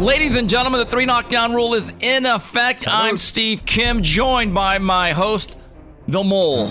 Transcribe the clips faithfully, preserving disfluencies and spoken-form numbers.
Ladies and gentlemen, the three knockdown rule is in effect. Hello. I'm Steve Kim, joined by my host, the Mole,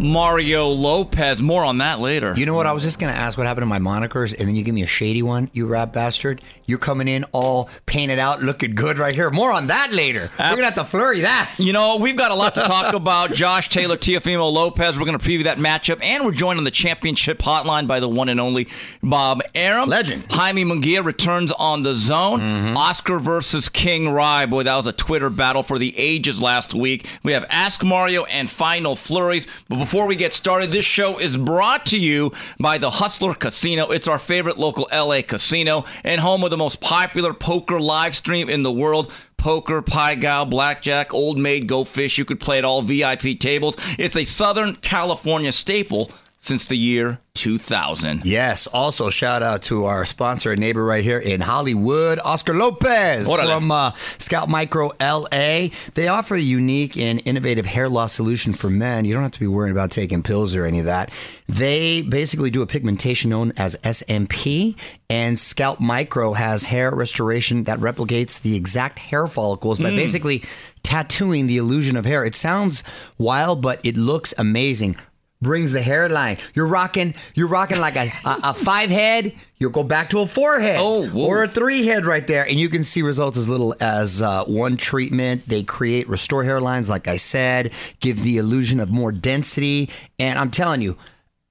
Mario Lopez. More on that later. You know what? I was just going to ask what happened to my monikers, and then you give me a shady one, you rap bastard. You're coming in all painted out, looking good right here. More on that later. Absolutely. We're going to have to flurry that. You know, we've got a lot to talk about. Josh Taylor, Teofimo Lopez. We're going to preview that matchup, and we're joined on the championship hotline by the one and only Bob Arum. Legend. Jaime Munguia returns on The Zone. Mm-hmm. Oscar versus King Rai. Boy, that was a Twitter battle for the ages last week. We have Ask Mario and Final Flurries. But before Before we get started, this show is brought to you by the Hustler Casino. It's our favorite local L A casino and home of the most popular poker live stream in the world. Poker, Pai Gow, Blackjack, Old Maid, Go Fish. You could play at all V I P tables. It's a Southern California staple since the year two thousand. Yes. Also, shout out to our sponsor and neighbor right here in Hollywood, Oscar Lopez. Orale. From uh, Scout Micro L A. They offer a unique and innovative hair loss solution for men. You don't have to be worried about taking pills or any of that. They basically do a pigmentation known as S M P, and Scout Micro has hair restoration that replicates the exact hair follicles by mm. basically tattooing the illusion of hair. It sounds wild, but it looks amazing. Brings the hairline. You're rocking. You're rocking like a, a, a five head. You'll go back to a four head oh, or a three head right there, and you can see results as little as uh, one treatment. They create restore hairlines, like I said, give the illusion of more density, and I'm telling you,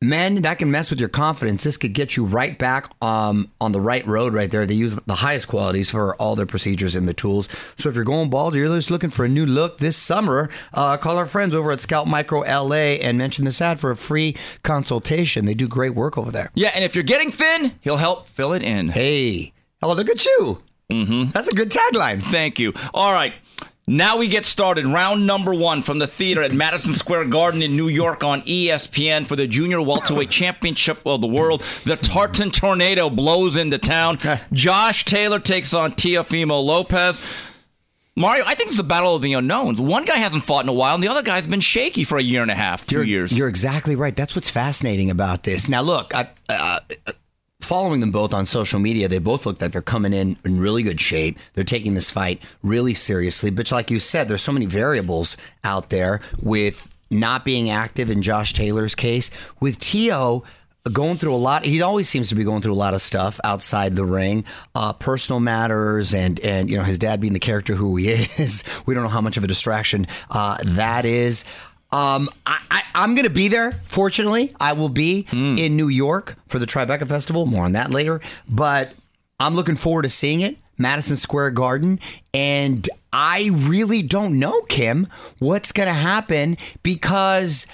men, that can mess with your confidence. This could get you right back um, on the right road right there. They use the highest qualities for all their procedures and the tools. So if you're going bald or you're just looking for a new look this summer, uh, call our friends over at Scout Micro L A and mention this ad for a free consultation. They do great work over there. Yeah, and if you're getting thin, he'll help fill it in. Hey, hello, look at you. Mm-hmm. That's a good tagline. Thank you. All right. Now we get started. Round number one from the theater at Madison Square Garden in New York on E S P N for the Junior Welterweight Championship of the World. The Tartan Tornado blows into town. Josh Taylor takes on Teofimo Lopez. Mario, I think it's the battle of the unknowns. One guy hasn't fought in a while, and the other guy's been shaky for a year and a half, two you're, years. You're exactly right. That's what's fascinating about this. Now, look, I... Uh, Following them both on social media, they both look like they're coming in in really good shape. They're taking this fight really seriously. But like you said, there's so many variables out there with not being active in Josh Taylor's case. With Teo going through a lot, he always seems to be going through a lot of stuff outside the ring, uh, personal matters, and and you know his dad being the character who he is. We don't know how much of a distraction uh, that is. Um, I, I, I'm going to be there, fortunately. I will be mm. in New York for the Tribeca Festival. More on that later. But I'm looking forward to seeing it, Madison Square Garden. And I really don't know, Kim, what's going to happen because,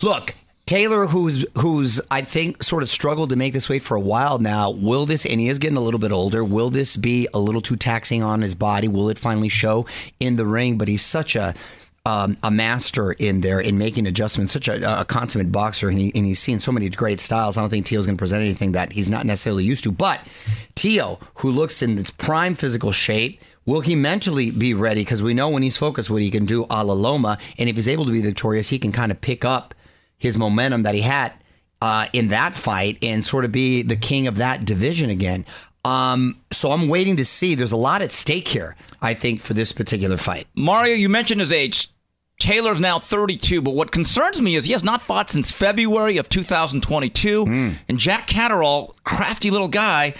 look, Taylor, who's, who's I think, sort of struggled to make this weight for a while now, will this, and he is getting a little bit older, will this be a little too taxing on his body? Will it finally show in the ring? But he's such a... Um, a master in there in making adjustments, such a, a consummate boxer, and, he, and he's seen so many great styles. I don't think Teo's going to present anything that he's not necessarily used to. But Teo, who looks in its prime physical shape, will he mentally be ready? Because we know when he's focused what he can do a la Loma, and if he's able to be victorious, he can kind of pick up his momentum that he had uh, in that fight and sort of be the king of that division again. Um, so I'm waiting to see. There's a lot at stake here, I think, for this particular fight. Mario, you mentioned his age. Taylor's now thirty-two, but what concerns me is he has not fought since February of two thousand twenty-two. Mm. And Jack Catterall, crafty little guy.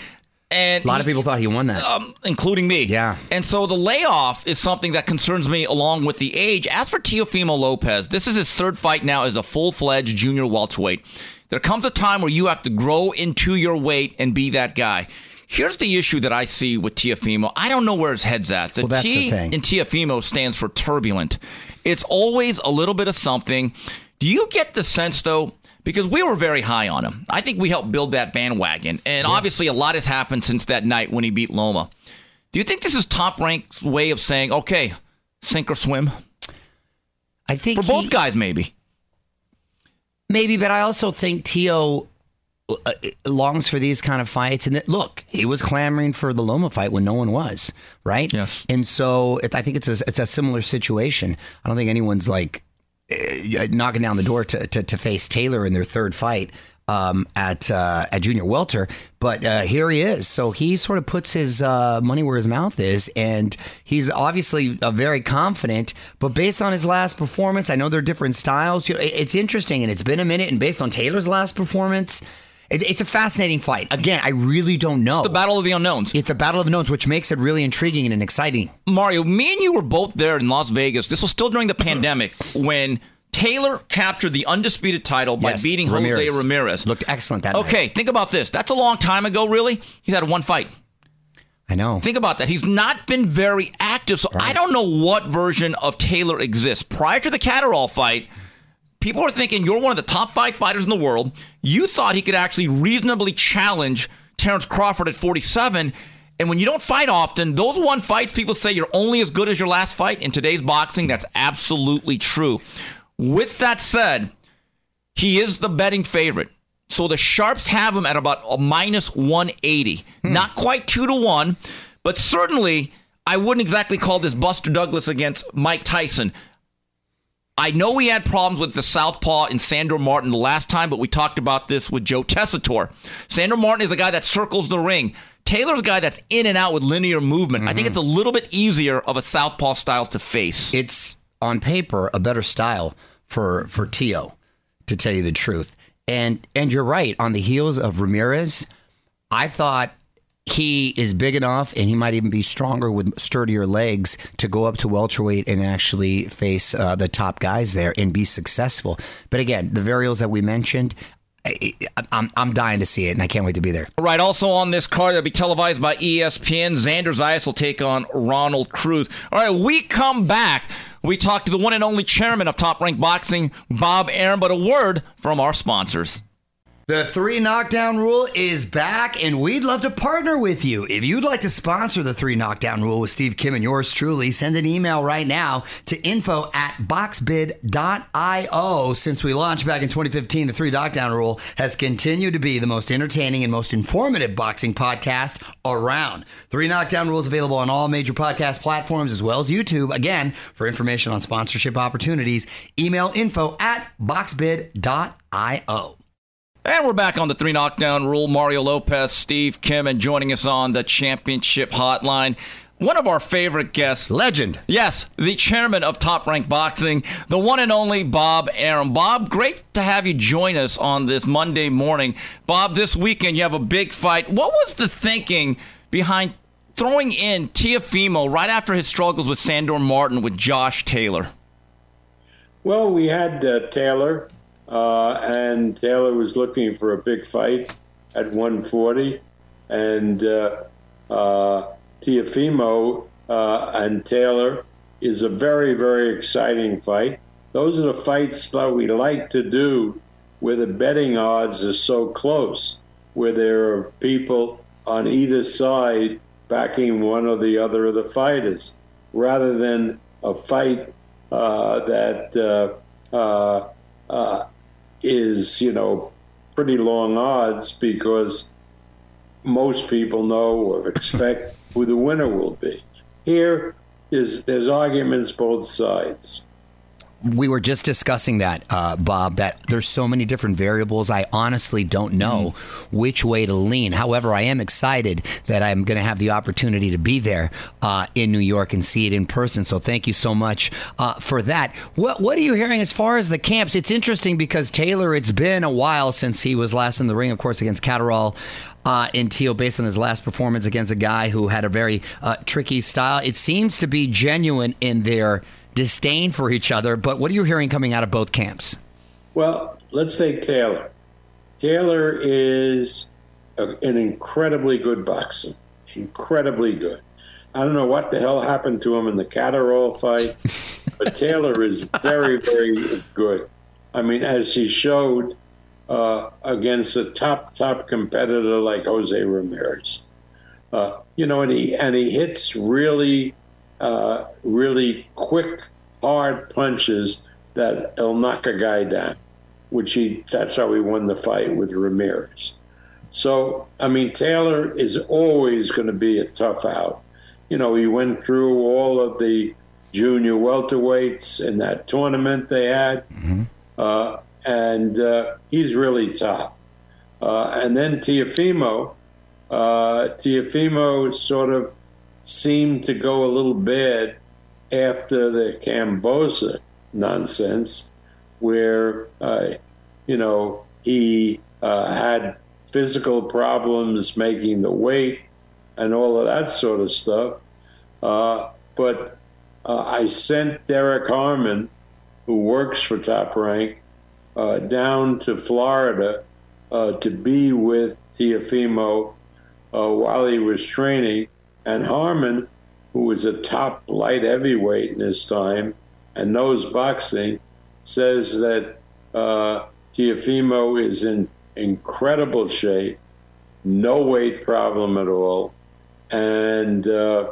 And a lot he, of people thought he won that. Um, including me. Yeah. And so the layoff is something that concerns me along with the age. As for Teofimo Lopez, this is his third fight now as a full-fledged junior welterweight. There comes a time where you have to grow into your weight and be that guy. Here's the issue that I see with Teofimo. I don't know where his head's at. The well, that's T the thing. In Teofimo stands for turbulent. It's always a little bit of something. Do you get the sense, though, because we were very high on him. I think we helped build that bandwagon. And yeah. obviously a lot has happened since that night when he beat Loma. Do you think this is Top Rank's way of saying, okay, sink or swim? I think For he, both guys, maybe. Maybe, but I also think Teo... longs for these kind of fights. And that, look, he was clamoring for the Loma fight when no one was, right? Yes. And so it, I think it's a, it's a similar situation. I don't think anyone's like uh, knocking down the door to, to, to face Taylor in their third fight. um, at uh, at junior welter. But uh, here he is. So he sort of puts his uh, money where his mouth is. And he's obviously uh, very confident. But based on his last performance, I know there are different styles. You know, it's interesting. And it's been a minute. And based on Taylor's last performance, it, it's a fascinating fight. Again, I really don't know. It's the battle of the unknowns. It's the battle of the unknowns, which makes it really intriguing and exciting. Mario, me and you were both there in Las Vegas. This was still during the pandemic when Taylor captured the undisputed title by yes, beating Ramirez. Jose Ramirez. Looked excellent that okay, night. Okay, think about this. That's a long time ago, really. He's had one fight. I know. Think about that. He's not been very active, so right. I don't know what version of Taylor exists. Prior to the Catterall fight, people were thinking, you're one of the top five fighters in the world. You thought he could actually reasonably challenge Terrence Crawford at forty-seven, and when you don't fight often, those one fights, people say you're only as good as your last fight. In today's boxing, that's absolutely true. With that said, he is the betting favorite. So the Sharps have him at about a minus one eighty. Hmm. Not quite two to one, but certainly I wouldn't exactly call this Buster Douglas against Mike Tyson. I know he had problems with the southpaw in Sandor Martin the last time, but we talked about this with Joe Tessitore. Sandor Martin is the guy that circles the ring. Taylor's a guy that's in and out with linear movement. Mm-hmm. I think it's a little bit easier of a southpaw style to face. It's on paper a better style for for Tio, to tell you the truth. And and you're right, on the heels of Ramirez, I thought he is big enough and he might even be stronger with sturdier legs to go up to welterweight and actually face uh, the top guys there and be successful. But again, the variables that we mentioned, I, I'm, I'm dying to see it, and I can't wait to be there. All right, also on this card that'll be televised by E S P N, Xander Zayas will take on Ronald Cruz. All right, we come back. We talk to the one and only chairman of Top Rank Boxing, Bob Arum, but a word from our sponsors. The three knockdown rule is back, and we'd love to partner with you. If you'd like to sponsor the three knockdown rule with Steve Kim and yours truly, send an email right now to info at boxbid dot io. Since we launched back in twenty fifteen, the three knockdown rule has continued to be the most entertaining and most informative boxing podcast around. Three knockdown rule is available on all major podcast platforms as well as YouTube. Again, for information on sponsorship opportunities, email info at boxbid dot io. And we're back on the three knockdown rule. Mario Lopez, Steve Kim, and joining us on the championship hotline, one of our favorite guests. Legend. Yes, the chairman of Top Rank Boxing, the one and only Bob Arum. Bob, great to have you join us on this Monday morning. Bob, this weekend you have a big fight. What was the thinking behind throwing in Teofimo right after his struggles with Sandor Martin with Josh Taylor? Well, we had uh, Taylor. Uh, and Taylor was looking for a big fight at one forty, and uh, uh, Teofimo uh, and Taylor is a very, very exciting fight. Those are the fights that we like to do where the betting odds are so close, where there are people on either side backing one or the other of the fighters, rather than a fight uh, that uh, uh, uh, is, you know, pretty long odds because most people know or expect who the winner will be. Here is there's arguments both sides. We were just discussing that, uh, Bob, that there's so many different variables. I honestly don't know mm-hmm. which way to lean. However, I am excited that I'm going to have the opportunity to be there uh, in New York and see it in person. So thank you so much uh, for that. What What are you hearing as far as the camps? It's interesting because Taylor, it's been a while since he was last in the ring, of course, against Catterall. Uh, in Teo, based on his last performance against a guy who had a very uh, tricky style. It seems to be genuine in their disdain for each other, but what are you hearing coming out of both camps? Well, let's take Taylor. Taylor is a, an incredibly good boxer, incredibly good. I don't know what the hell happened to him in the Catterall fight, but Taylor is very, very good. I mean, as he showed, Uh, against a top, top competitor like Jose Ramirez. Uh, you know, and he, and he hits really, uh, really quick, hard punches that'll knock a guy down, which he, that's how he won the fight with Ramirez. So, I mean, Taylor is always going to be a tough out. You know, he went through all of the junior welterweights in that tournament they had. Mm-hmm. Uh, And uh, he's really top. Uh, and then Teofimo, uh, Teofimo sort of seemed to go a little bad after the Camboza nonsense, where, uh, you know, he uh, had physical problems making the weight and all of that sort of stuff. Uh, but uh, I sent Derek Harmon, who works for Top Rank, uh, down to Florida uh, to be with Teofimo uh, while he was training. And Harmon, who was a top light heavyweight in his time and knows boxing, says that uh, Teofimo is in incredible shape, no weight problem at all, and uh,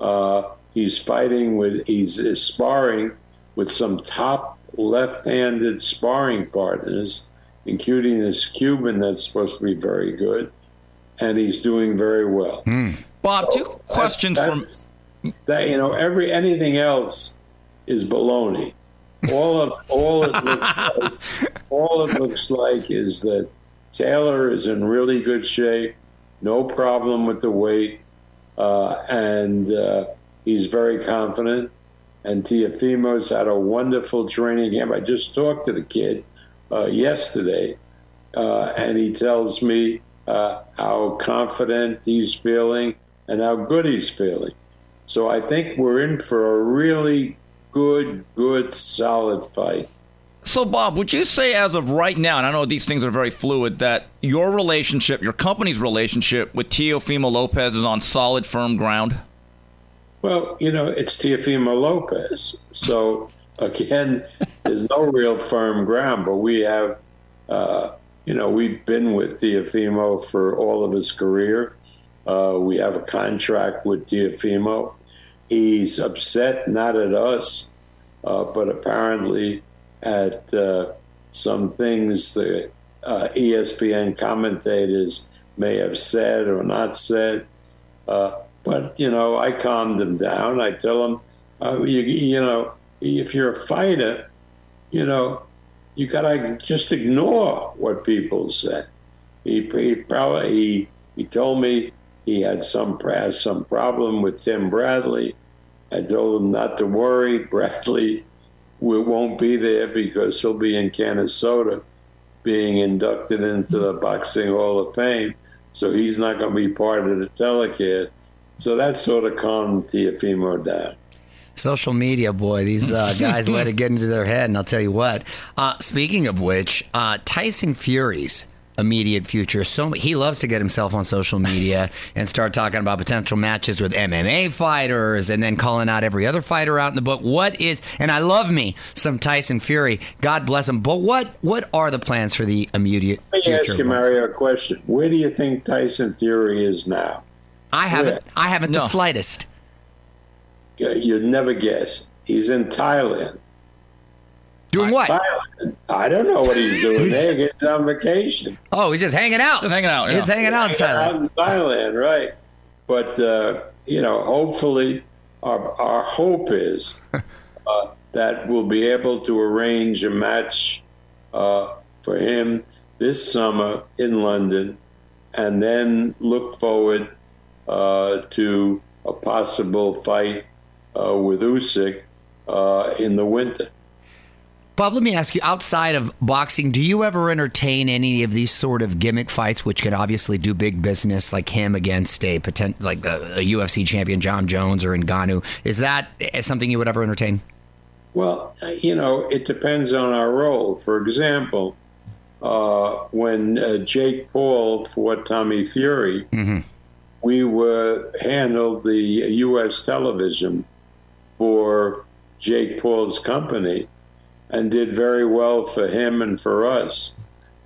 uh, he's fighting with, he's, he's sparring with some top left-handed sparring partners, including this Cuban that's supposed to be very good, and he's doing very well. Mm. Bob, two so questions that, from that. You know, every anything else is baloney. All of all it looks like, all it looks like is that Taylor is in really good shape, no problem with the weight, uh, and uh, he's very confident. And Teofimo's had a wonderful training camp. I just talked to the kid uh, yesterday, uh, and he tells me uh, how confident he's feeling and how good he's feeling. So I think we're in for a really good, good, solid fight. So, Bob, would you say as of right now, and I know these things are very fluid, that your relationship, your company's relationship with Teofimo Lopez is on solid, firm ground? Well, you know, it's Teofimo Lopez. So, again, there's no real firm ground, but we have, uh, you know, we've been with Teofimo for all of his career. Uh, we have a contract with Teofimo. He's upset, not at us, uh, but apparently at uh, some things that uh, E S P N commentators may have said or not said. Uh, but, you know, I calmed him down. I tell him, uh, you, you know, if you're a fighter, you know, you got to just ignore what people said. He, he probably, he, he told me he had some, some problem with Tim Bradley. I told him not to worry. Bradley We won't be there because he'll be in Canasota being inducted into the Boxing Hall of Fame. So he's not going to be part of the telecast. So that sort of calmed Teofimo down. Social media, boy, these uh, guys let it get into their head, and I'll tell you what. Uh, speaking of which, uh, Tyson Fury's immediate future. So he loves to get himself on social media and start talking about potential matches with M M A fighters and then calling out every other fighter out in the book. What is, and I love me some Tyson Fury, God bless him, but what what are the plans for the immediate future? Let me ask you, Mario, a question. Where do you think Tyson Fury is now? I haven't, Where? I haven't no. the slightest. You'd never guess. He's in Thailand. Doing what? Thailand. I don't know what he's doing. He's, hey, he's on vacation. Oh, he's just hanging out. Just hanging out. Yeah. He's hanging out in Thailand. In Thailand, right. But, uh, you know, hopefully our, our hope is uh, that we'll be able to arrange a match uh, for him this summer in London and then look forward uh, to a possible fight uh, with Usyk uh, in the winter. Bob, let me ask you, outside of boxing, do you ever entertain any of these sort of gimmick fights, which could obviously do big business, like him against a potent, like a, a U F C champion, Jon Jones or Ngannou? Is that something you would ever entertain? Well, you know, it depends on our role. For example, uh, when uh, Jake Paul fought Tommy Fury, mm-hmm. we were handled the U S television for Jake Paul's company, and did very well for him and for us.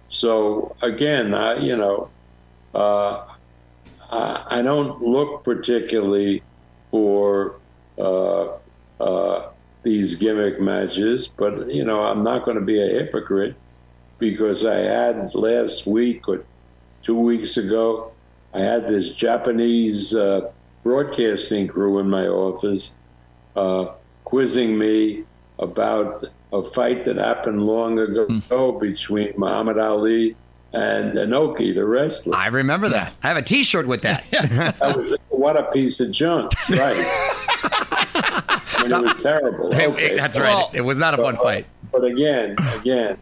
So again, I, you know, uh, I, I don't look particularly for uh, uh, these gimmick matches, but you know, I'm not going to be a hypocrite because I had last week or two weeks ago, I had this Japanese uh, broadcasting crew in my office uh, quizzing me about a fight that happened long ago mm. between Muhammad Ali and Inoue, the wrestler. I remember that. I have a T-shirt with that. That was, what a piece of junk, right? I mean, it was terrible. Okay. It, that's right. Well, it was not a but, fun fight. Uh, but again, again,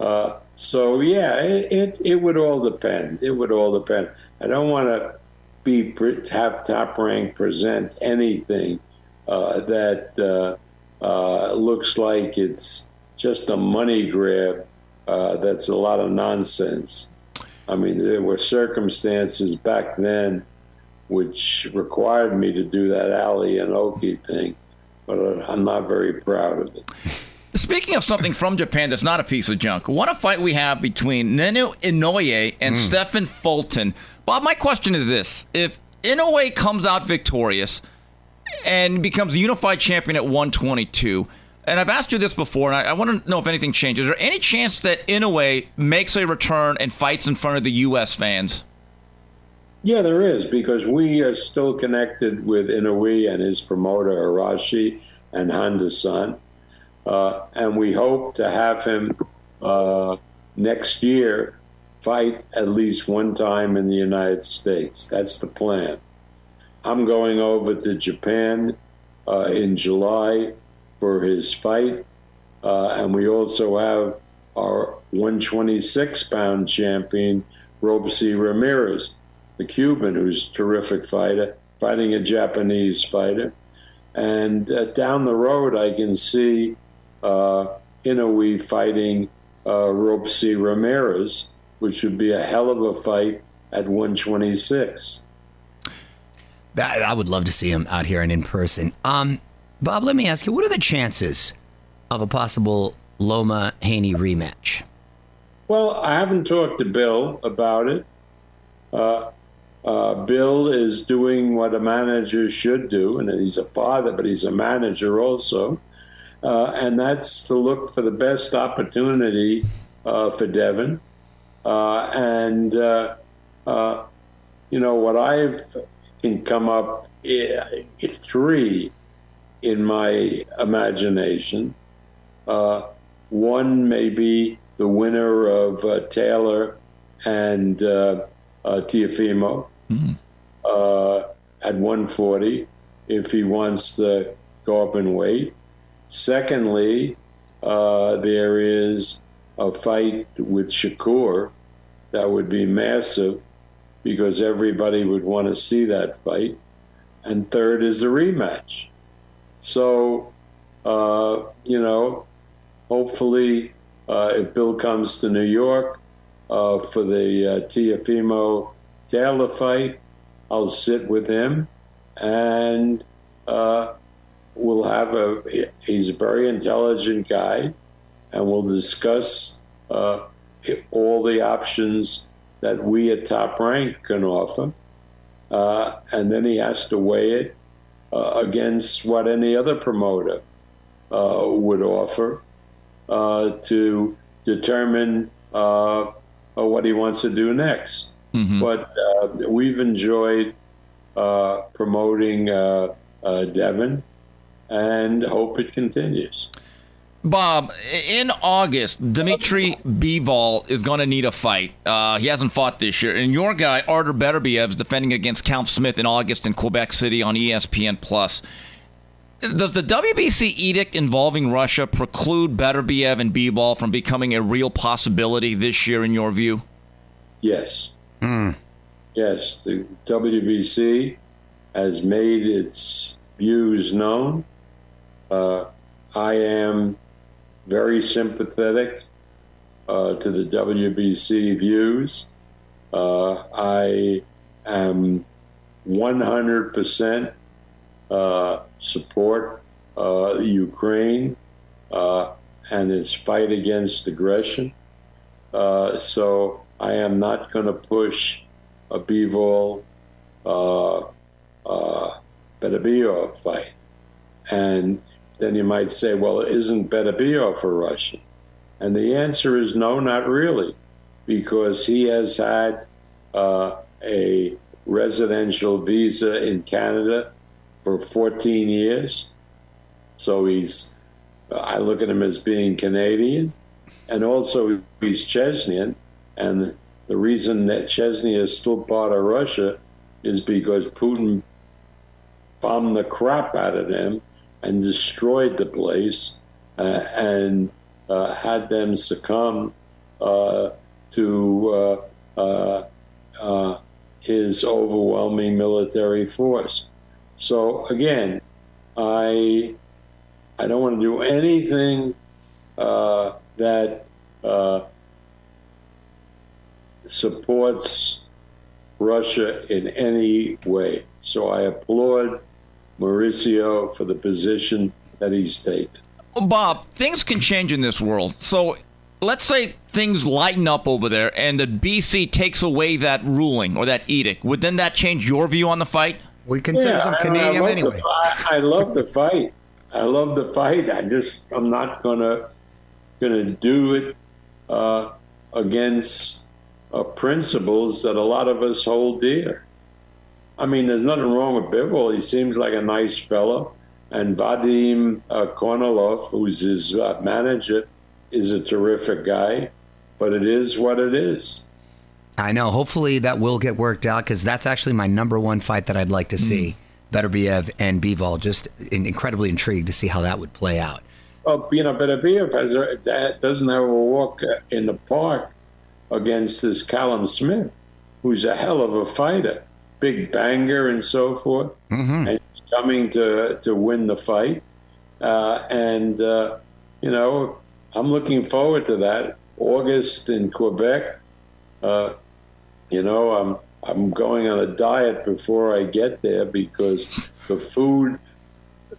uh, so yeah, it, it it would all depend. It would all depend. I don't want to be have Top Rank present anything uh, that uh, uh, looks like it's just a money grab. Uh, that's a lot of nonsense. I mean, there were circumstances back then which required me to do that Ali and Oki thing, but I'm not very proud of it. Speaking of something from Japan that's not a piece of junk, what a fight we have between Naoya Inoue and mm. Stephen Fulton. Bob, my question is this. If Inoue comes out victorious and becomes the unified champion at one twenty-two, and I've asked you this before, and I, I want to know if anything changes. Is there any chance that Inoue makes a return and fights in front of the U S fans? Yeah, there is, because we are still connected with Inoue and his promoter, Arashi, and Honda-san. Uh, and we hope to have him uh, next year fight at least one time in the United States. That's the plan. I'm going over to Japan uh, in July for his fight, uh, and we also have our one twenty-six pound champion, Robeisy Ramirez, the Cuban, who's a terrific fighter, fighting a Japanese fighter. And uh, down the road, I can see uh, Inoue fighting uh, Robeisy Ramirez, which would be a hell of a fight at one twenty-six. That, I would love to see him out here and in person. Um. Bob, let me ask you, what are the chances of a possible Loma-Haney rematch? Well, I haven't talked to Bill about it. Uh, uh, Bill is doing what a manager should do, and he's a father, but he's a manager also, uh, and that's to look for the best opportunity uh, for Devin. Uh, and, uh, uh, you know, what I've can come up I- I- three in my imagination. Uh, one may be the winner of uh, Taylor and uh, uh, Teofimo mm. uh, at one forty, if he wants to go up in weight. Secondly, uh, there is a fight with Shakur that would be massive because everybody would want to see that fight. And third is the rematch. So, uh, you know, hopefully uh, if Bill comes to New York uh, for the uh, Teofimo-Taylor fight, I'll sit with him and uh, we'll have a, he's a very intelligent guy, and we'll discuss uh, all the options that we at Top Rank can offer. Uh, and then he has to weigh it Uh, against what any other promoter uh, would offer uh, to determine uh, what he wants to do next. Mm-hmm. But uh, we've enjoyed uh, promoting uh, uh, Devin, and hope it continues. Bob, in August, Dmitry Bivol is going to need a fight. Uh, he hasn't fought this year. And your guy, Artur Beterbiev, is defending against Count Smith in August in Quebec City on E S P N plus. Does the W B C edict involving Russia preclude Beterbiev and Bivol from becoming a real possibility this year, in your view? Yes. Mm. Yes. The W B C has made its views known. Uh, I am very sympathetic uh, to the W B C views. Uh, I am one hundred percent uh, support uh, Ukraine uh, and its fight against aggression. Uh, so I am not going to push a Bivol uh, uh, Beterbiev fight. And then you might say, well, isn't Beterbiev for Russia? And the answer is no, not really, because he has had uh, a residential visa in Canada for fourteen years. So he's, I look at him as being Canadian, and also he's Chechnyan, And the reason that Chesney is still part of Russia is because Putin bombed the crap out of them and destroyed the place uh, and uh, had them succumb uh, to uh, uh, uh, his overwhelming military force. So again, I I don't want to do anything uh, that uh, supports Russia in any way. So I applaud Mauricio for the position that he's taken. Well, Bob, things can change in this world. So let's say things lighten up over there and the B C takes away that ruling or that edict. Would then that change your view on the fight? We consider yeah, them Canadian I anyway. The, I, I love the fight. I love the fight. I just, I'm not gonna gonna do it uh, against uh, principles that a lot of us hold dear. I mean, there's nothing wrong with Bivol. He seems like a nice fellow. And Vadim uh, Kornilov, who's his uh, manager, is a terrific guy. But it is what it is. I know. Hopefully that will get worked out because that's actually my number one fight that I'd like to see. Mm. Beterbiev and Bivol. Just in, incredibly intrigued to see how that would play out. Well, you know, Beterbiev has a, doesn't have a walk in the park against this Callum Smith, who's a hell of a fighter. Big banger and so forth. Mm-hmm. And coming to, to win the fight. Uh, and, uh, you know, I'm looking forward to that. August in Quebec. Uh, you know, I'm I'm going on a diet before I get there because the food,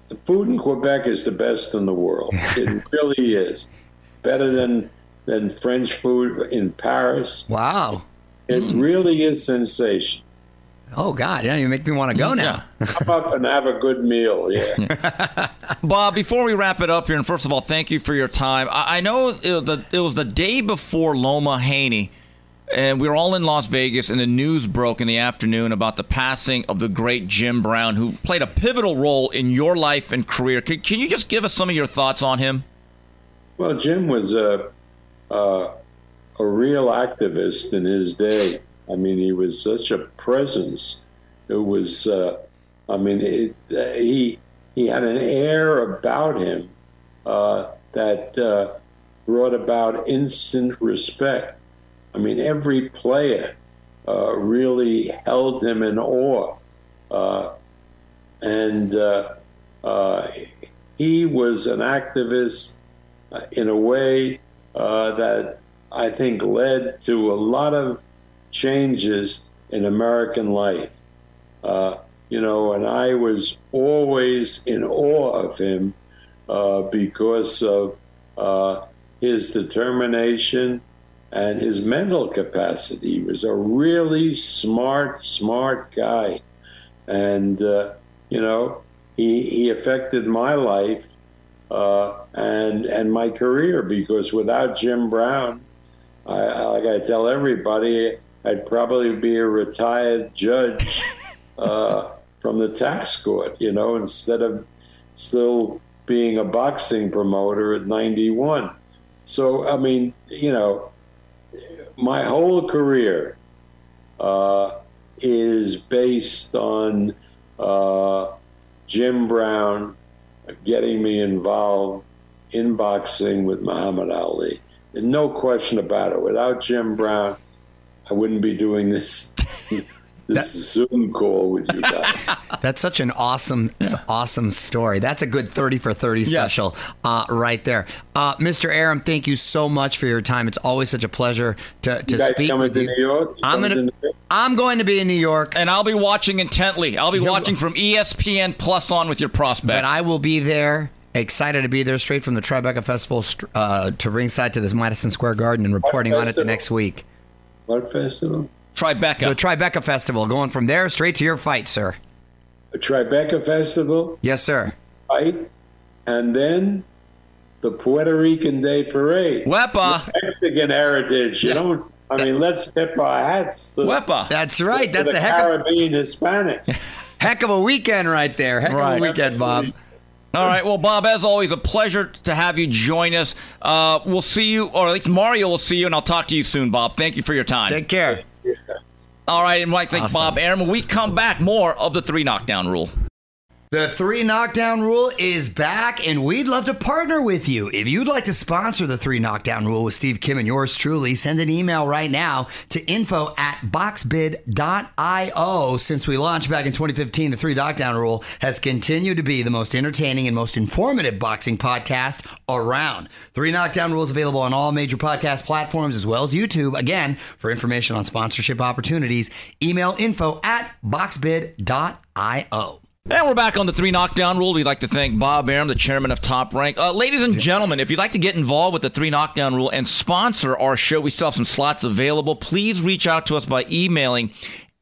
the food in Quebec is the best in the world. It really is. It's better than than French food in Paris. Wow! It mm. really is sensational. Oh God! Yeah, you make me want to go now. Yeah. Come up and have a good meal. Yeah. Bob, before we wrap it up here, and first of all, thank you for your time. I, I know it was, the, it was the day before Loma Haney. And we were all in Las Vegas, and the news broke in the afternoon about the passing of the great Jim Brown, who played a pivotal role in your life and career. Can, can you just give us some of your thoughts on him? Well, Jim was a, uh, a real activist in his day. I mean, he was such a presence. It was, uh, I mean, it, uh, he he had an air about him uh, that uh, brought about instant respect. I mean, every player uh, really held him in awe. Uh, and uh, uh, he was an activist uh, in a way uh, that I think led to a lot of changes in American life. Uh, you know, and I was always in awe of him uh, because of uh, his determination and his mental capacity. He was a really smart, smart guy. And, uh, you know, he he affected my life uh, and and my career because without Jim Brown, I, like I tell everybody, I'd probably be a retired judge uh, from the tax court, you know, instead of still being a boxing promoter at ninety-one. So, I mean, you know, my whole career uh, is based on uh, Jim Brown getting me involved in boxing with Muhammad Ali. And no question about it. Without Jim Brown, I wouldn't be doing this this Zoom call with you guys. That's such an awesome, yeah. awesome story. That's a good thirty for thirty special yes. uh, right there. Uh, Mister Arum, thank you so much for your time. It's always such a pleasure to, to you guys speak coming with you. To New York? You I'm gonna, to New York? I'm going to be in New York. And I'll be watching intently. I'll be You're, watching from E S P N Plus on with your prospects. But I will be there. Excited to be there straight from the Tribeca Festival uh, to ringside to this Madison Square Garden and reporting on it the next week. What festival? Tribeca. The Tribeca Festival. Going from there straight to your fight, sir. A Tribeca Festival? Yes, sir. Fight. And then the Puerto Rican Day Parade. Wepa. The Mexican heritage. You yeah. don't, I mean, let's tip our hats. To, Wepa. That's right. To, to That's the a heck Caribbean of Hispanics. Heck of a weekend right there. Heck right. of a weekend, Bob. All right. Well, Bob, as always, a pleasure to have you join us. Uh, we'll see you, or at least Mario will see you, and I'll talk to you soon, Bob. Thank you for your time. Take care. All right, and I thank awesome. Bob Arum. When we come back, more of the three knockdown rule. The three knockdown rule is back, and we'd love to partner with you. If you'd like to sponsor the three knockdown rule with Steve Kim and yours truly, send an email right now to info at boxbid dot io. Since we launched back in twenty fifteen, the three knockdown rule has continued to be the most entertaining and most informative boxing podcast around. Three knockdown rules available on all major podcast platforms as well as YouTube. Again, for information on sponsorship opportunities, email info at boxbid dot io. And we're back on the three knockdown rule. We'd like to thank Bob Arum, the chairman of Top Rank. Uh, ladies and gentlemen, if you'd like to get involved with the three knockdown rule and sponsor our show, we still have some slots available. Please reach out to us by emailing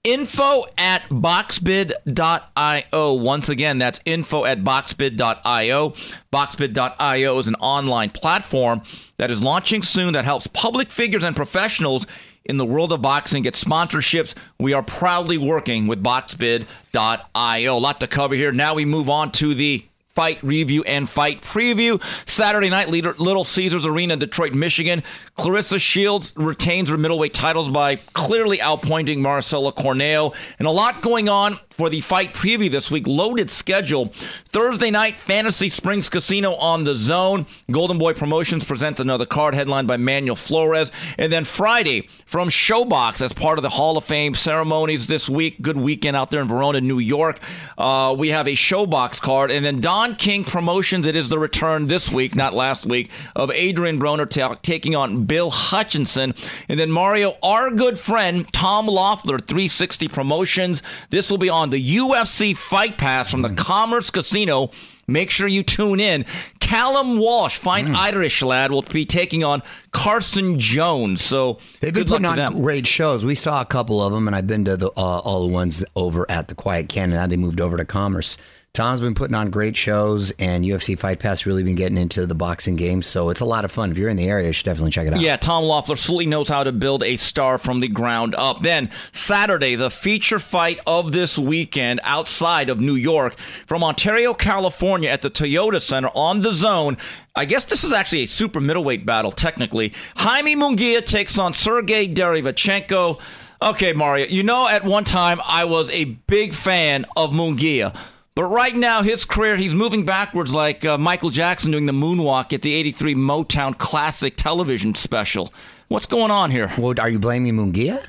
info at boxbid dot io. Once again, that's info at boxbid dot io. boxbid dot io is an online platform that is launching soon that helps public figures and professionals in the world of boxing get sponsorships. We are proudly working with boxbid dot io. A lot to cover here. Now we move on to the fight review and fight preview. Saturday night, Little Caesars Arena, Detroit, Michigan. Clarissa Shields retains her middleweight titles by clearly outpointing Marcella Cornejo. And a lot going on for the fight preview this week. Loaded schedule. Thursday night, Fantasy Springs Casino on the Zone. Golden Boy Promotions presents another card headlined by Manuel Flores. And then Friday from Showbox as part of the Hall of Fame ceremonies this week. Good weekend out there in Verona, New York. Uh, we have a Showbox card. And then Don Don King Promotions, it is the return this week, not last week, of Adrian Broner t- taking on Bill Hutchinson. And then Mario, our good friend, Tom Loeffler, three sixty Promotions. This will be on the U F C Fight Pass from the Commerce Casino. Make sure you tune in. Callum Walsh, fine mm. Irish lad, will be taking on Carson Jones. So they've been putting on great shows. We saw a couple of them, and I've been to the, uh, all the ones over at the Quiet Canyon. Now they moved over to Commerce. Tom's been putting on great shows, and U F C Fight Pass really been getting into the boxing game, so it's a lot of fun. If you're in the area, you should definitely check it out. Yeah, Tom Loeffler fully knows how to build a star from the ground up. Then, Saturday, the feature fight of this weekend outside of New York from Ontario, California at the Toyota Center on the Zone. I guess this is actually a super middleweight battle, technically. Jaime Munguia takes on Sergey Derevichenko. Okay, Mario, you know at one time I was a big fan of Munguia. But right now, his career, he's moving backwards like uh, Michael Jackson doing the moonwalk at the eighty-three Motown Classic television special. What's going on here? Well, are you blaming Munguia?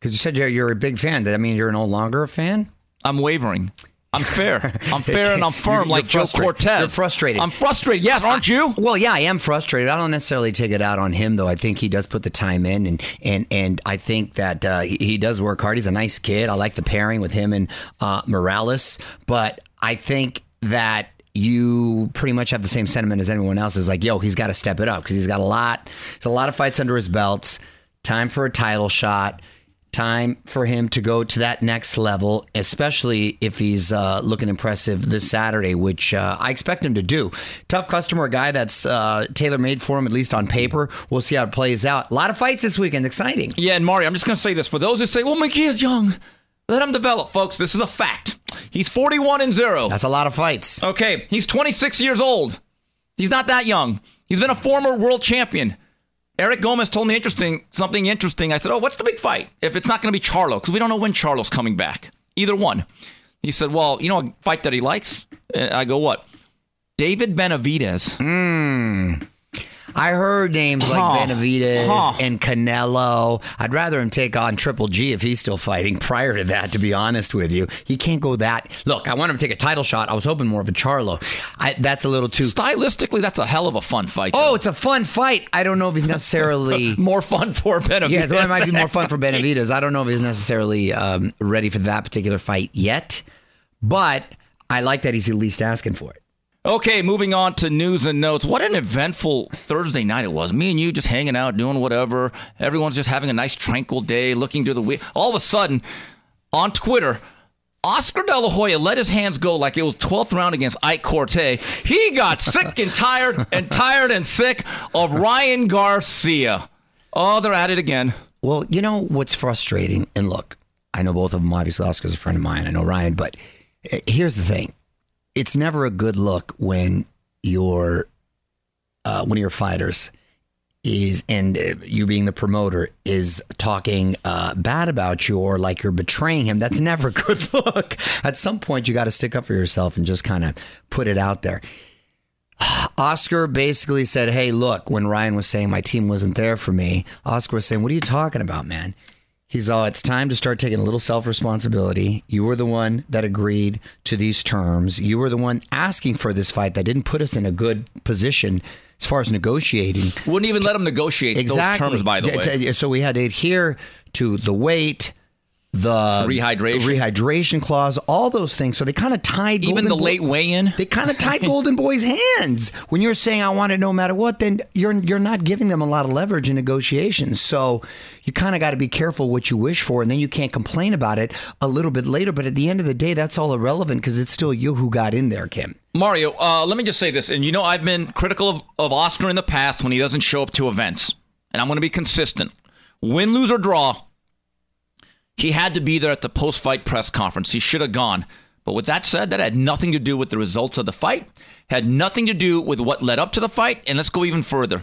Because you said you're, you're a big fan. Does that mean you're no longer a fan? I'm wavering. I'm fair. I'm fair and I'm firm like Joe Cortez. You're frustrated. I'm frustrated. Yes, aren't you? Well, yeah, I am frustrated. I don't necessarily take it out on him, though. I think he does put the time in, and and, and I think that uh, he, he does work hard. He's a nice kid. I like the pairing with him and uh, Morales, but I think that you pretty much have the same sentiment as anyone else. Is like, yo, he's got to step it up because he's got a lot. It's a lot of fights under his belts. Time for a title shot. Time for him to go to that next level, especially if he's uh, looking impressive this Saturday, which uh, I expect him to do. Tough customer, guy that's uh, tailor-made for him, at least on paper. We'll see how it plays out. A lot of fights this weekend. Exciting. Yeah, and Mario, I'm just going to say this. For those who say, well, Munguia's young, let him develop, folks. This is a fact. He's forty-one and zero. That's a lot of fights. Okay, he's twenty-six years old. He's not that young. He's been a former world champion. Eric Gomez told me interesting something interesting. I said, oh, what's the big fight if it's not going to be Charlo? Because we don't know when Charlo's coming back. Either one. He said, well, you know a fight that he likes? I go, what? David Benavidez. Mm. I heard names huh. like Benavidez huh. and Canelo. I'd rather him take on Triple G if he's still fighting prior to that, to be honest with you. He can't go that. Look, I want him to take a title shot. I was hoping more of a Charlo. I, that's a little too. Stylistically, that's a hell of a fun fight. Though. Oh, it's a fun fight. I don't know if he's necessarily. more fun for Benavidez. Yeah, so it might be more fun for Benavidez. I don't know if he's necessarily um, ready for that particular fight yet. But I like that he's at least asking for it. Okay, moving on to news and notes. What an eventful Thursday night it was. Me and you just hanging out, doing whatever. Everyone's just having a nice, tranquil day, looking through the week. All of a sudden, on Twitter, Oscar De La Hoya let his hands go like it was twelfth round against Ike Corte. He got sick and tired and tired and sick of Ryan Garcia. Oh, they're at it again. Well, you know what's frustrating? And look, I know both of them. Obviously, Oscar's a friend of mine. I know Ryan. But here's the thing. it's never a good look when your uh, one of your fighters is, and you being the promoter, is talking uh, bad about you or like you're betraying him. That's never a good look. At some point, you got to stick up for yourself and just kind of put it out there. Oscar basically said, hey, look, when Ryan was saying my team wasn't there for me, Oscar was saying, what are you talking about, man? He's all, it's time to start taking a little self-responsibility. You were the one that agreed to these terms. You were the one asking for this fight that didn't put us in a good position as far as negotiating. Wouldn't even let him negotiate exactly. those terms, by the way. So we had to adhere to the weight, the rehydration. rehydration clause, all those things. So they kind of tied Golden Even the Boy, late weigh-in. They kind of tied Golden Boy's hands. When you're saying, I want it no matter what, then you're you're not giving them a lot of leverage in negotiations. So you kind of got to be careful what you wish for, and then you can't complain about it a little bit later. But at the end of the day, that's all irrelevant because it's still you who got in there, Kim. Mario, uh, let me just say this. And you know, I've been critical of, of Oscar in the past when he doesn't show up to events. And I'm going to be consistent. Win, lose, or draw, he had to be there at the post-fight press conference. He should have gone. But with that said, that had nothing to do with the results of the fight, had nothing to do with what led up to the fight. And let's go even further.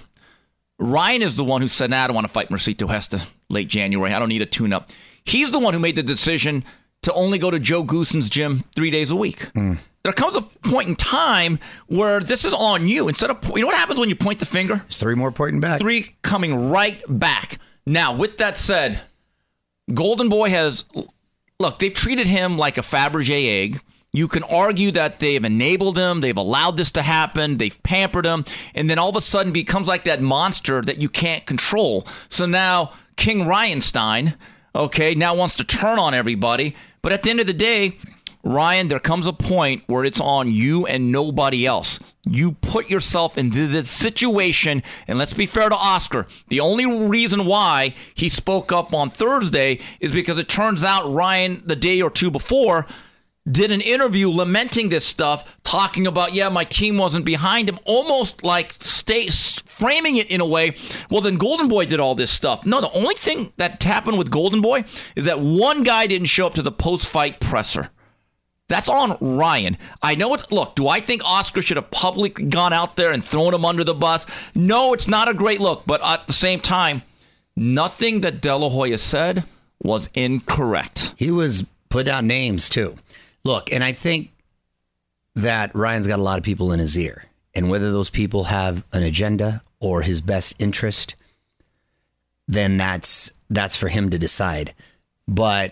Ryan is the one who said, nah, I don't want to fight Mercito Hesta late January. I don't need a tune-up. He's the one who made the decision to only go to Joe Goosen's gym three days a week. Mm. There comes a point in time where this is on you. Instead of, you know what happens when you point the finger? It's three more pointing back. Three coming right back. Now, with that said, Golden Boy has, look, they've treated him like a Fabergé egg. You can argue that they've enabled him, they've allowed this to happen, they've pampered him, and then all of a sudden becomes like that monster that you can't control. So now King Ryanstein, okay, now wants to turn on everybody. But at the end of the day, Ryan, there comes a point where it's on you and nobody else. You put yourself into this situation, and let's be fair to Oscar. The only reason why he spoke up on Thursday is because it turns out Ryan, the day or two before, did an interview lamenting this stuff, talking about, yeah, my team wasn't behind him, almost like stay, framing it in a way, well, then Golden Boy did all this stuff. No, the only thing that happened with Golden Boy is that one guy didn't show up to the post-fight presser. That's on Ryan. I know it's, look, do I think Oscar should have publicly gone out there and thrown him under the bus? No, it's not a great look. But at the same time, nothing that De La Hoya said was incorrect. He was put down names, too. Look, and I think that Ryan's got a lot of people in his ear. And whether those people have an agenda or his best interest, then that's that's for him to decide. But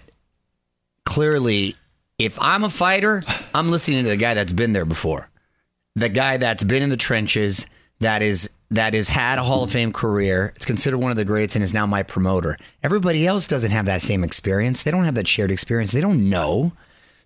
clearly, if I'm a fighter, I'm listening to the guy that's been there before. The guy that's been in the trenches, that is that is had a Hall of Fame career. It's considered one of the greats and is now my promoter. Everybody else doesn't have that same experience. They don't have that shared experience. They don't know.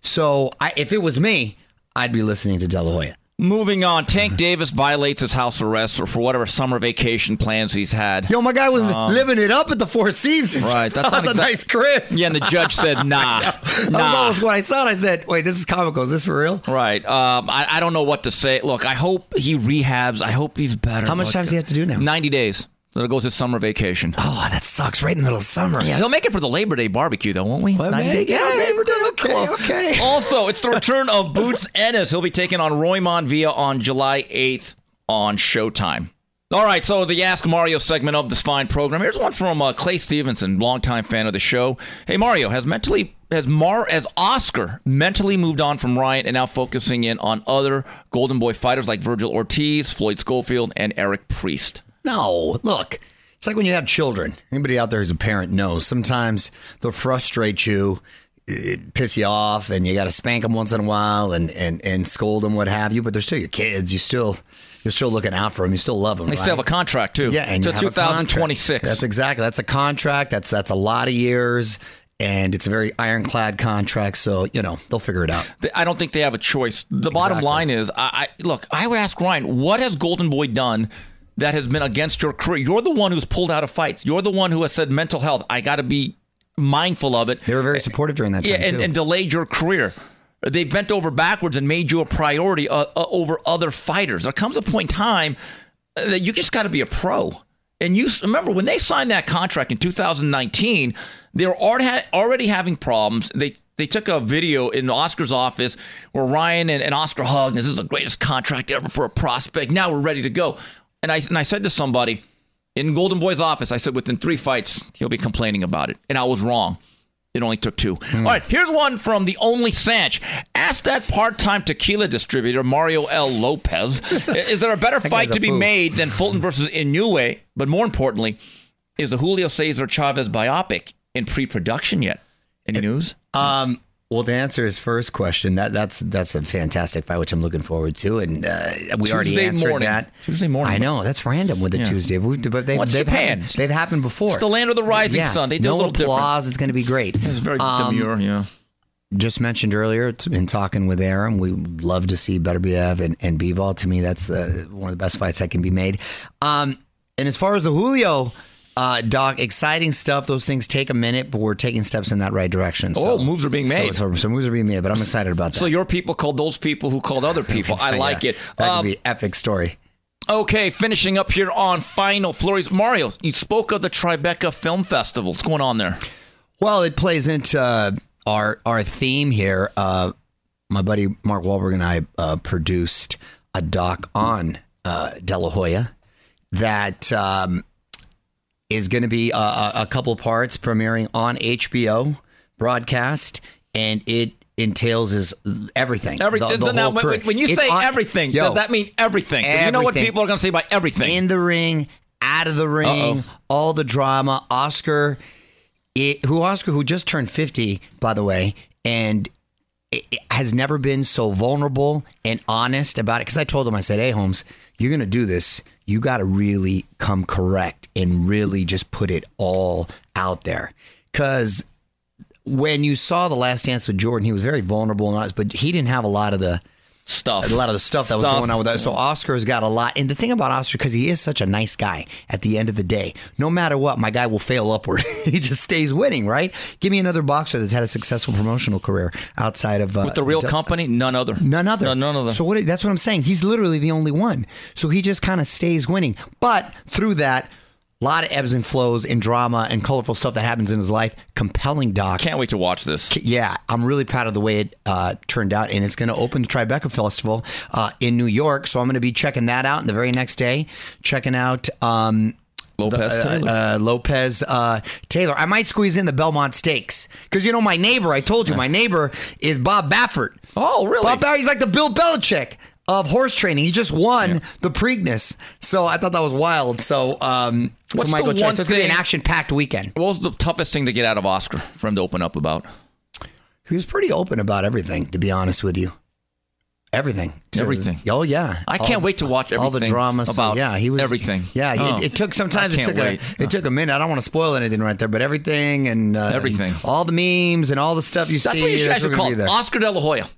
So I, if it was me, I'd be listening to De La Hoya. Moving on, Tank Davis violates his house arrest or for whatever summer vacation plans he's had. Yo, my guy was um, living it up at the Four Seasons. Right, that's, that's not a exact, nice crib. Yeah, and the judge said, nah, nah. Almost when I saw it, I said, wait, this is comical. Is this for real? Right. Um, I, I don't know what to say. Look, I hope he rehabs. I hope he's better. How much Look, time does he have to do now? ninety days. So it goes to summer vacation. Oh, that sucks. Right in the middle of summer. Yeah, he'll make it for the Labor Day barbecue, though, won't we? Well, Labor Day. Yeah, Labor Day. Okay, okay. Also, it's the return of Boots Ennis. He'll be taking on Roy Monvia on July eighth on Showtime. All right, so the Ask Mario segment of this fine program. Here's one from uh, Clay Stevenson, longtime fan of the show. Hey, Mario, has mentally has Mar as Oscar mentally moved on from Ryan and now focusing in on other Golden Boy fighters like Virgil Ortiz, Floyd Schofield, and Eric Priest? No, look, it's like when you have children. Anybody out there who's a parent knows sometimes they'll frustrate you, piss you off, and you got to spank them once in a while and, and, and scold them, what have you. But they're still your kids. You still, you're still looking out for them. You still love them. They right? still have a contract, too. Yeah, and until two thousand twenty-six. That's exactly. That's a contract. That's that's a lot of years. And it's a very ironclad contract, so, you know, they'll figure it out. I don't think they have a choice. The exactly. bottom line is, I, I look, I would ask Ryan, what has Golden Boy done that has been against your career? You're the one who's pulled out of fights. You're the one who has said mental health, I got to be mindful of it. They were very supportive during that time, yeah, and, too. and delayed your career. They bent over backwards and made you a priority uh, uh, over other fighters. There comes a point in time that you just got to be a pro. And you remember, when they signed that contract in two thousand nineteen, they were already having problems. They They took a video in Oscar's office where Ryan and, and Oscar hugged. This is the greatest contract ever for a prospect. Now we're ready to go. And I and I said to somebody in Golden Boy's office, I said, within three fights, he'll be complaining about it. And I was wrong. It only took two. Mm. All right, here's one from the Only Sanch. Ask that part-time tequila distributor, Mario L. Lopez, is there a better fight to be fool. made than Fulton versus Inoue? But more importantly, is the Julio Cesar Chavez biopic in pre-production yet? Any it, news? Um, well, to answer his first question, that that's that's a fantastic fight, which I'm looking forward to, and uh, we Tuesday already answered morning. that. Tuesday morning. I know that's random with a yeah. Tuesday, but they, What's they've Japan? Happened, they've happened before. It's the land of the rising yeah. sun. They do no a little applause. Different. It's going to be great. It's very um, demure. Yeah. Just mentioned earlier in talking with Arum, we love to see Beterbiev and, and Bivol. To me, that's the, one of the best fights that can be made. Um, and as far as the Julio. Uh, Doc, exciting stuff. Those things take a minute, but we're taking steps in that right direction. So, oh, moves are being made. So, so moves are being made, but I'm excited about that. So your people called those people who called other people. I like yeah. it. That um, could be an epic story. Okay, finishing up here on Final Flurries. Mario, you spoke of the Tribeca Film Festival. What's going on there? Well, it plays into uh, our, our theme here. Uh, my buddy Mark Wahlberg and I uh, produced a doc on uh, De La Hoya that... Um, is going to be a, a couple parts premiering on H B O broadcast, and it entails is everything. Everything. The, the now, when, when you it's say on, everything, yo, does that mean everything? everything? You know what people are going to say by everything? In the ring, out of the ring, Uh-oh. all the drama. Oscar, it, who Oscar, who just turned fifty, by the way, and it, it has never been so vulnerable and honest about it. Because I told him, I said, "Hey, Holmes, you're going to do this. You got to really come correct and really just put it all out there." Because when you saw The Last Dance with Jordan, he was very vulnerable and honest, but he didn't have a lot of the stuff, a lot of the stuff that stuff. was going on with that. So Oscar's got a lot. And the thing about Oscar, because he is such a nice guy at the end of the day, no matter what, my guy will fail upward. He just stays winning, right? Give me another boxer that's had a successful promotional career outside of... Uh, with the real de- company, none other. None other. No, none other. So what, that's what I'm saying. He's literally the only one. So he just kind of stays winning. But through that, a lot of ebbs and flows and drama and colorful stuff that happens in his life. Compelling doc. Can't wait to watch this. Yeah, I'm really proud of the way it uh, turned out. And it's going to open the Tribeca Festival uh, in New York. So I'm going to be checking that out. And the very next day, checking out um, Lopez the, Taylor. Uh, uh, Lopez uh, Taylor. I might squeeze in the Belmont Stakes. Because, you know, my neighbor, I told you, my neighbor is Bob Baffert. Oh, really? Bob Baffert, he's like the Bill Belichick of horse training. He just won yeah. the Preakness. So I thought that was wild. So, um, what's so Michael the one Chase, so it's going to be an action-packed weekend. What was the toughest thing to get out of Oscar for him to open up about? He was pretty open about everything, to be honest with you. Everything. To, everything. Oh, yeah. I all, can't wait to watch everything. All the drama. So, about yeah, he was, everything. Yeah, oh, it, it took, sometimes it took, a, it took a minute. I don't want to spoil anything right there, but everything and... Uh, everything. And all the memes and all the stuff you that's see. What you should, that's what you should call Oscar De La Hoya.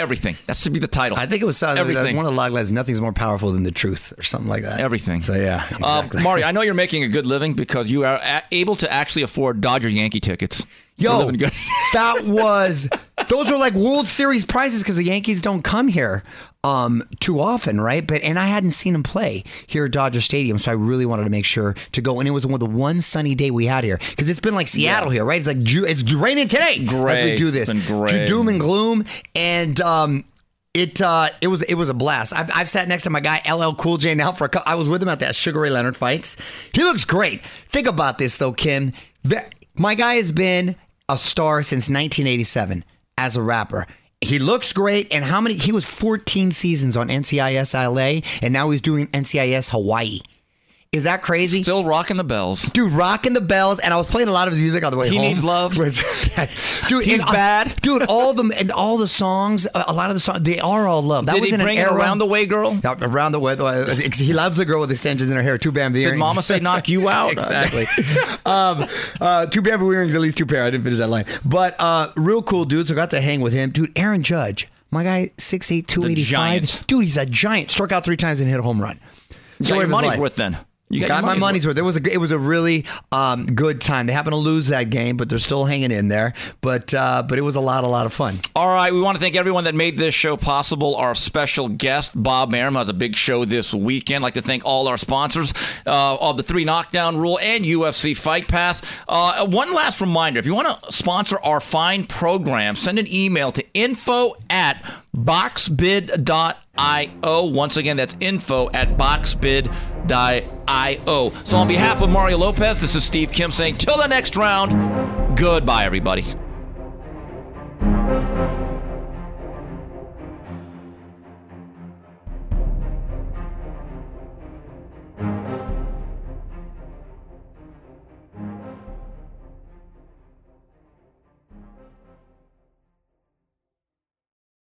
Everything. That should be the title. I think it was uh, everything. One of the log lines, nothing's more powerful than the truth or something like that. Everything. So, yeah. Exactly. Uh, Mario, I know you're making a good living because you are a- able to actually afford Dodger-Yankee tickets. Yo, that was... Those were like World Series prizes because the Yankees don't come here um, too often, right? But and I hadn't seen him play here at Dodger Stadium, so I really wanted to make sure to go. And it was one of the one sunny day we had here because it's been like Seattle yeah. here, right? It's like it's raining today gray. as we do this. It's been gray. Doom and gloom, and um, it uh, it was it was a blast. I've, I've sat next to my guy L L Cool J now for a couple. I was with him at that Sugar Ray Leonard fights. He looks great. Think about this though, Kim. My guy has been a star since nineteen eighty-seven. As a rapper, he looks great. And how many? He was fourteen seasons on N C I S L A, and now he's doing N C I S Hawaii. Is that crazy? Still rocking the bells, dude. Rocking the bells, and I was playing a lot of his music on the way he home. He needs love, dude. He's bad, dude. All the and all the songs, a lot of the songs, they are all love. That Did was he in bring an era, around the way, girl? Around the way, he loves a girl with extensions in her hair, two bamboo earrings. Did Mama say knock you out? Exactly. um, uh, two bamboo earrings, at least two pair. I didn't finish that line, but uh, real cool, dude. So got to hang with him, dude. Aaron Judge, my guy, six eight, two eighty-five. Dude, he's a giant. Struck out three times and hit a home run. So yeah, your money's life. worth then. You got, got my money's, money's worth. worth. It was a, it was a really um, good time. They happen to lose that game, but they're still hanging in there. But uh, but it was a lot, a lot of fun. All right. We want to thank everyone that made this show possible. Our special guest, Bob Arum, has a big show this weekend. I'd like to thank all our sponsors uh, of the Three Knockdown Rule and U F C Fight Pass. Uh, one last reminder. If you want to sponsor our fine program, send an email to info at boxbid dot io. Once again, that's info at boxbid dot io. So on behalf of Mario Lopez, this is Steve Kim saying till the next round, goodbye, everybody.